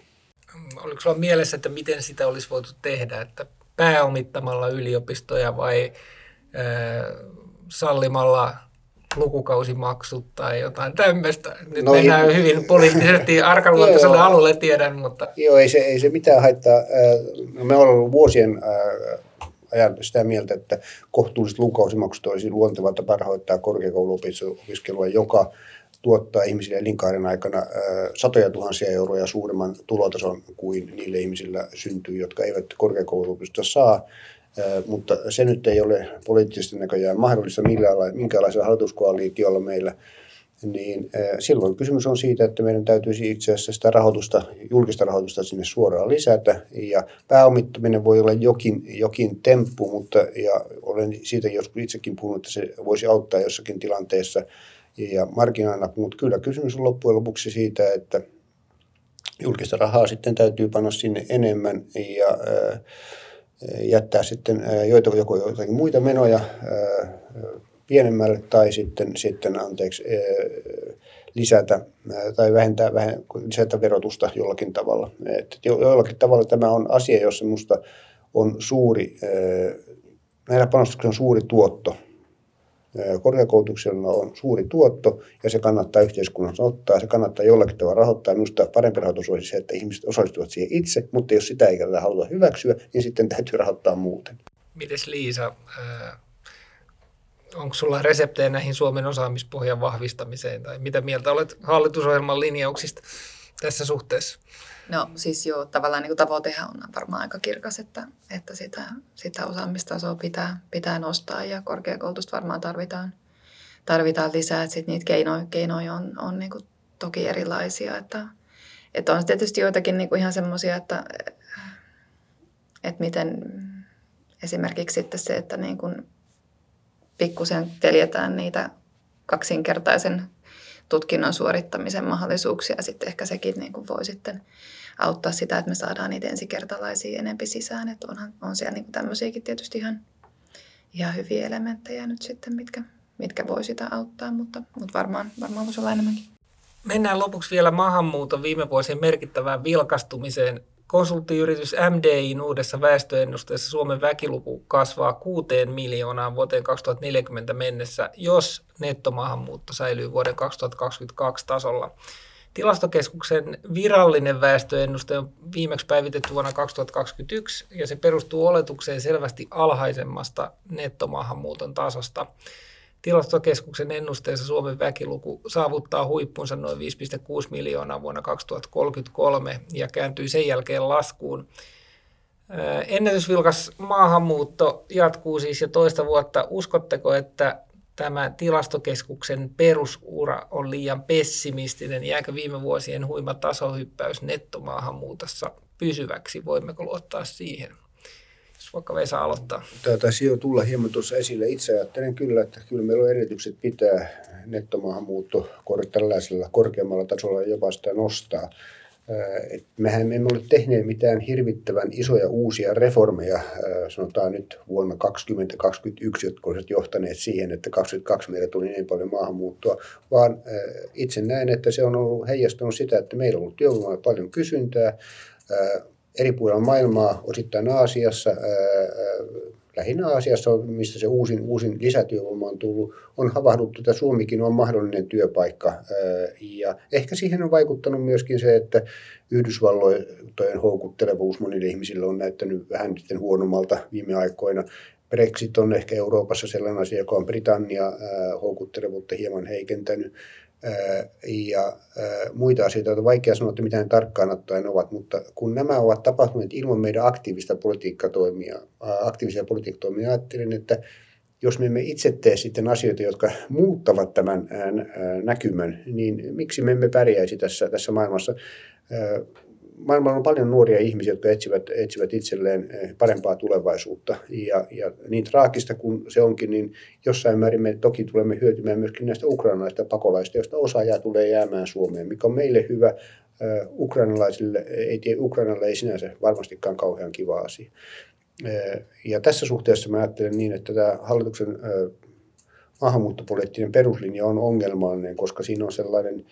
Oliko sulla mielessä, että miten sitä olisi voitu tehdä, että pääomittamalla yliopistoja vai sallimalla lukukausimaksut tai jotain tämmöistä. Nyt no, mennään hyvin poliittisesti arkaluontoiselle alueelle, tiedän, mutta... Joo, ei se mitään haittaa. Me ollaan ollut vuosien ajan sitä mieltä, että kohtuulliset lukukausimaksut olisi luonteva tapa rahoittaa korkeakouluopiskelua, joka tuottaa ihmisille elinkaaren aikana satoja tuhansia euroja suuremman tulotason kuin niille ihmisillä syntyy, jotka eivät korkeakouluopistoa saa. Mutta se nyt ei ole poliittisesti näköjään mahdollista minkälaisella hallituskoalitiolla meillä, niin silloin kysymys on siitä, että meidän täytyisi itse asiassa sitä rahoitusta, julkista rahoitusta sinne suoraan lisätä, ja pääomittaminen voi olla jokin temppu, mutta ja olen siitä joskus itsekin puhunut, että se voisi auttaa jossakin tilanteessa ja markkinoina, mutta kyllä kysymys on loppujen lopuksi siitä, että julkista rahaa sitten täytyy panna sinne enemmän ja jättää sitten joitakin muita menoja pienemmälle tai sitten anteeksi lisätä tai lisätä verotusta jollakin tavalla. Et jollakin tavalla tämä on asia, jossa minusta on suuri, näillä panostuksilla on suuri tuotto. Korkeakoulutuksella on suuri tuotto ja se kannattaa yhteiskunnassa ottaa, se kannattaa jollakin tavalla rahoittaa. Minusta parempi rahoitus olisi se, että ihmiset osallistuvat siihen itse, mutta jos sitä ei haluta hyväksyä, niin sitten täytyy rahoittaa muuten. Mites Liisa, onko sulla reseptejä näihin Suomen osaamispohjan vahvistamiseen tai mitä mieltä olet hallitusohjelman linjauksista tässä suhteessa? No siis joo, tavallaan niin tavoitehan on varmaan aika kirkas, että sitä osaamistasoa pitää nostaa ja korkeakoulutusta varmaan tarvitaan lisää. Sitten niitä keinoja on niin toki erilaisia. Että on tietysti joitakin niin ihan semmoisia, että miten esimerkiksi sitten se, että niin pikkusen teljetään niitä kaksinkertaisen tutkinnon suorittamisen mahdollisuuksia, ja sitten ehkä sekin niin kuin voi sitten auttaa sitä, että me saadaan niitä ensikertalaisia enempi sisään. Että on siellä niin kuin tämmöisiäkin tietysti ihan hyviä elementtejä nyt sitten, mitkä voi sitä auttaa, mutta varmaan voisi olla enemmänkin. Mennään lopuksi vielä maahanmuuton viime vuosien merkittävään vilkastumiseen. Konsulttiyritys MDI:n uudessa väestöennusteessa Suomen väkiluku kasvaa 6 miljoonaan vuoteen 2040 mennessä, jos nettomaahanmuutto säilyy vuoden 2022 tasolla. Tilastokeskuksen virallinen väestöennuste on viimeksi päivitetty vuonna 2021 ja se perustuu oletukseen selvästi alhaisemmasta nettomaahanmuuton tasosta. Tilastokeskuksen ennusteessa Suomen väkiluku saavuttaa huippunsa noin 5,6 miljoonaa vuonna 2033 ja kääntyy sen jälkeen laskuun. Ennätysvilkas maahanmuutto jatkuu siis jo toista vuotta. Uskotteko, että tämä tilastokeskuksen perusura on liian pessimistinen? Jääkö viime vuosien huima tasohyppäys nettomaahanmuutossa pysyväksi? Voimmeko luottaa siihen? Vaikka Vesa aloittaa. Tämä taisi jo tulla hieman tuossa esille. Itse ajattelen kyllä, että kyllä meillä on edellytykset pitää nettomaahanmuutto tällaisella korkeammalla tasolla ja jopa sitä nostaa. Mehän emme ole tehneet mitään hirvittävän isoja uusia reformeja, sanotaan nyt vuonna 2021, jotka olisivat johtaneet siihen, että 22 meillä tuli niin paljon maahanmuuttoa, vaan itse näen, että se on ollut heijastunut sitä, että meillä on ollut työvoimaa paljon kysyntää, eri puolilla maailmaa, osittain Aasiassa, lähinnä Aasiassa, mistä se uusin lisätyövoima on tullut, on havahduttu, että Suomikin on mahdollinen työpaikka. Ja ehkä siihen on vaikuttanut myöskin se, että Yhdysvaltojen houkuttelevuus monille ihmisille on näyttänyt vähän sitten huonommalta viime aikoina. Brexit on ehkä Euroopassa sellainen asia, joka on Britannia houkuttelevuutta hieman heikentänyt. Ja muita asioita, joita on vaikea sanoa, että mitään tarkkaan ottaen ovat, mutta kun nämä ovat tapahtuneet ilman meidän aktiivisia politiikkatoimia, ajattelen, että jos me emme itse tee sitten asioita, jotka muuttavat tämän näkymän, niin miksi me emme pärjäisi tässä maailmassa? Maailmalla on paljon nuoria ihmisiä, jotka etsivät itselleen parempaa tulevaisuutta. Ja niin traagista kuin se onkin, niin jossain määrin me toki tulemme hyötymään myöskin näistä ukrainalaisista pakolaisista, joista osaajaa tulee jäämään Suomeen, mikä on meille hyvä. Ukrainalle ei sinänsä varmastikaan kauhean kiva asia. Ja tässä suhteessa mä ajattelen niin, että tämä hallituksen maahanmuuttopoliittinen peruslinja on ongelmallinen, koska siinä on sellainen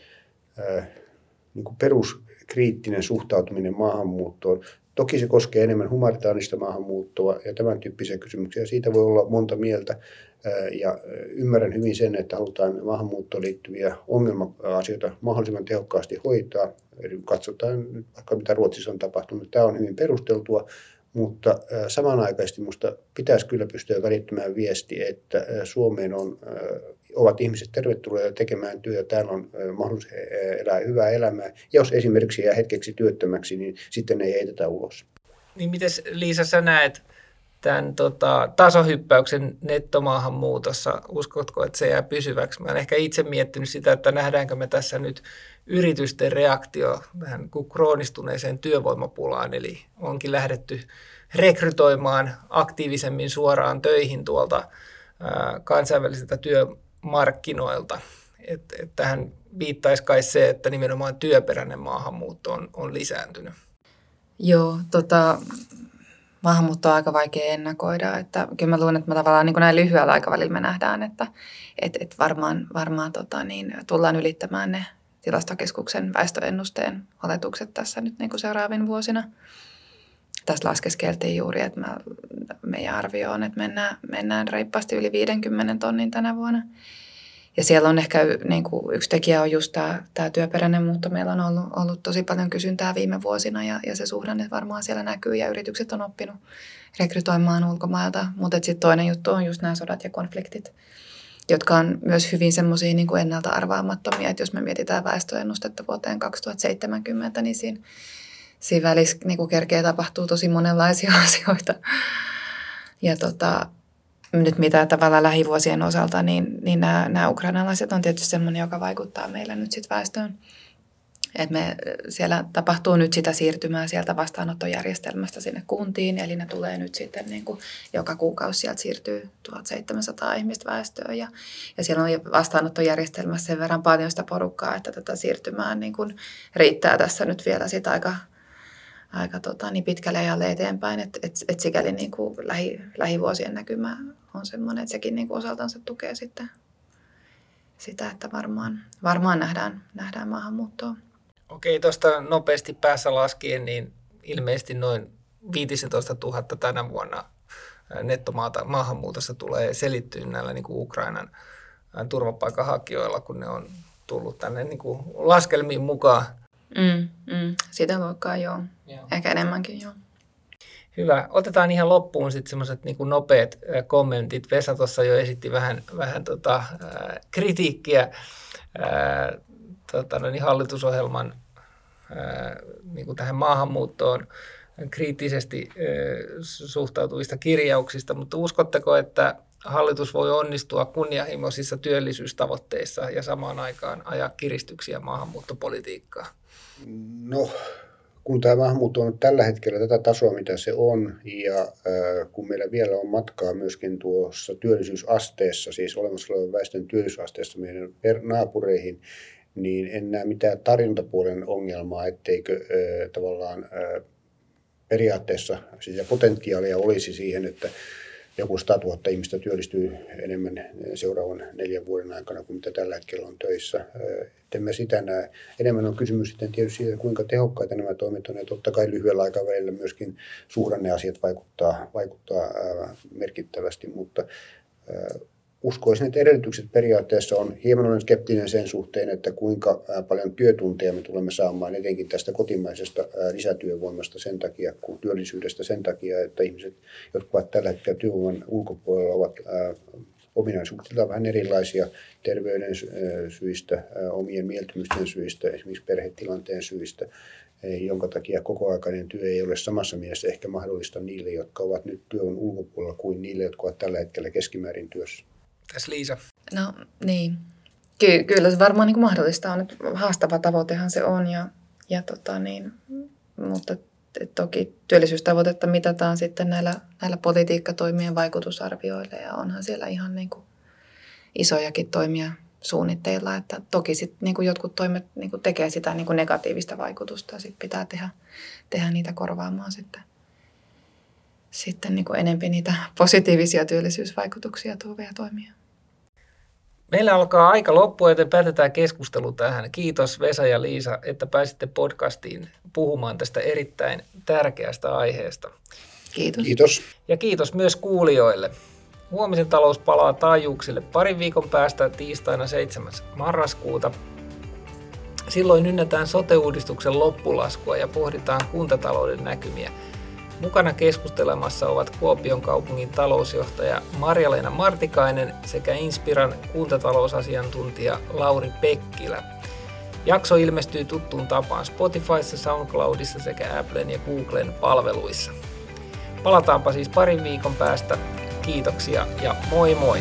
niin kuin peruskriittinen suhtautuminen maahanmuuttoon. Toki se koskee enemmän humanitaarista maahanmuuttoa ja tämän tyyppisiä kysymyksiä. Siitä voi olla monta mieltä ja ymmärrän hyvin sen, että halutaan maahanmuuttoon liittyviä ongelma-asioita mahdollisimman tehokkaasti hoitaa. Eli katsotaan vaikka mitä Ruotsissa on tapahtunut. Tämä on hyvin perusteltua, mutta samanaikaisesti minusta pitäisi kyllä pystyä välittämään viesti, että Suomeen ovat ihmiset tervetulleita tekemään työtä, täällä on mahdollisuus elää hyvää elämää. Jos esimerkiksi jää hetkeksi työttömäksi, niin sitten ei heitetä ulos. Niin mites Liisa, sä näet tämän tasohyppäyksen nettomaahanmuutossa? Uskotko, että se jää pysyväksi? Mä olen ehkä itse miettinyt sitä, että nähdäänkö me tässä nyt yritysten reaktio vähän kuin kroonistuneeseen työvoimapulaan, eli onkin lähdetty rekrytoimaan aktiivisemmin suoraan töihin tuolta kansainvälisiltä työmarkkinoilta. Et tähän viittaisi kai se, että nimenomaan työperäinen maahanmuutto on lisääntynyt. Joo, maahanmuuttoa on aika vaikea ennakoida. Että kyllä mä luulen, että me tavallaan niin kuin näin lyhyellä aikavälillä me nähdään, että varmaan tullaan ylittämään ne tilastokeskuksen väestöennusteen oletukset tässä nyt niin kuin seuraavin vuosina. Tässä laskeskeltiin juuri, että meidän arvio on, että mennään reippaasti yli 50 tonnin tänä vuonna. Ja siellä on ehkä niin kuin yksi tekijä on just tämä työperäinen muutto. Meillä on ollut tosi paljon kysyntää viime vuosina ja se suhdanne varmaan siellä näkyy ja yritykset on oppinut rekrytoimaan ulkomailta. Mutta sitten toinen juttu on just nämä sodat ja konfliktit, jotka on myös hyvin semmoisia niin kuin ennalta arvaamattomia. Että jos me mietitään väestöennustetta vuoteen 2070, niin siinä välissä niin kerkeä tapahtuu tosi monenlaisia asioita. Ja nyt mitä tavallaan lähivuosien osalta, niin nämä ukrainalaiset on tietysti sellainen, joka vaikuttaa meillä nyt sitten väestöön. Et siellä tapahtuu nyt sitä siirtymää sieltä vastaanottojärjestelmästä sinne kuntiin. Eli ne tulee nyt sitten niin kuin joka kuukausi sieltä siirtyy 1700 ihmistä väestöön. Ja siellä on vastaanottojärjestelmässä sen verran paljon sitä porukkaa, että tätä siirtymää niin kuin riittää tässä nyt vielä sitä aika pitkälle ajalle eteenpäin, että sikäli niin kuin lähivuosien näkymä on sellainen, että sekin niin kuin osaltansa tukee sitten sitä, että varmaan nähdään maahanmuuttoa. Okei, tuosta nopeasti päässä laskien, niin ilmeisesti noin 15 000 tänä vuonna nettomaahanmuutosta tulee selittyä näillä niin kuin Ukrainan turvapaikanhakijoilla, kun ne on tullut tänne niin kuin laskelmiin mukaan. Sitä luokkaa joo. Ehkä enemmänkin joo. Hyvä. Otetaan ihan loppuun sitten semmoiset niin kuin nopeat kommentit. Vesa tuossa jo esitti vähän kritiikkiä hallitusohjelman niin kuin tähän maahanmuuttoon kriittisesti suhtautuvista kirjauksista, mutta uskotteko, että hallitus voi onnistua kunnianhimoisissa työllisyystavoitteissa ja samaan aikaan ajaa kiristyksiä maahanmuuttopolitiikkaan? No, kun tämä maahanmuutto on tällä hetkellä tätä tasoa, mitä se on, ja kun meillä vielä on matkaa myöskin tuossa työllisyysasteessa, siis olemassa olevan väestön työllisyysasteessa meidän naapureihin, niin en näe mitään tarjontapuolen ongelmaa, etteikö periaatteessa sitä potentiaalia olisi siihen, että joku 100 000 ihmistä työllistyy enemmän seuraavan 4 vuoden aikana kuin mitä tällä hetkellä on töissä. Emme sitä näe. Enemmän on kysymys sitten tietysti siitä, kuinka tehokkaita nämä toimet on. Ja totta kai lyhyellä aikavälillä myöskin suhdanneasiat vaikuttaa merkittävästi, mutta uskoisin, että edellytykset periaatteessa on. Hieman olen skeptinen sen suhteen, että kuinka paljon työtunteja me tulemme saamaan etenkin tästä kotimaisesta lisätyövoimasta sen takia, kun työllisyydestä sen takia, että ihmiset, jotka ovat tällä hetkellä työvoiman ulkopuolella, ovat ominaisuuksiltaan vähän erilaisia terveyden syistä, omien mieltymysten syistä, esimerkiksi perhetilanteen syistä, jonka takia kokoaikainen työ ei ole samassa mielessä ehkä mahdollista niille, jotka ovat nyt työn ulkopuolella kuin niille, jotka ovat tällä hetkellä keskimäärin työssä. Liisa. No niin, kyllä se varmaan niin mahdollista on, että haastava tavoitehan se on, mutta toki työllisyystavoitetta mitataan sitten näillä politiikkatoimien vaikutusarvioilla ja onhan siellä ihan niin kuin isojakin toimia suunnitteilla, että toki sit niin kuin jotkut toimet niin kuin tekee sitä niin kuin negatiivista vaikutusta ja sit pitää tehdä niitä korvaamaan sitten niin kuin enemmän niitä positiivisia työllisyysvaikutuksia tuovia toimia. Meillä alkaa aika loppua, joten päätetään keskustelu tähän. Kiitos Vesa ja Liisa, että pääsitte podcastiin puhumaan tästä erittäin tärkeästä aiheesta. Kiitos. Kiitos. Ja kiitos myös kuulijoille. Huomisen talous palaa taajuuksille parin viikon päästä tiistaina 7. marraskuuta. Silloin ynnätään sote-uudistuksen loppulaskua ja pohditaan kuntatalouden näkymiä. Mukana keskustelemassa ovat Kuopion kaupungin talousjohtaja Marja-Leena Martikainen sekä Inspiran kuntatalousasiantuntija Lauri Pekkilä. Jakso ilmestyy tuttuun tapaan Spotifyssa, SoundCloudissa sekä Applen ja Googlen palveluissa. Palataanpa siis parin viikon päästä. Kiitoksia ja moi moi!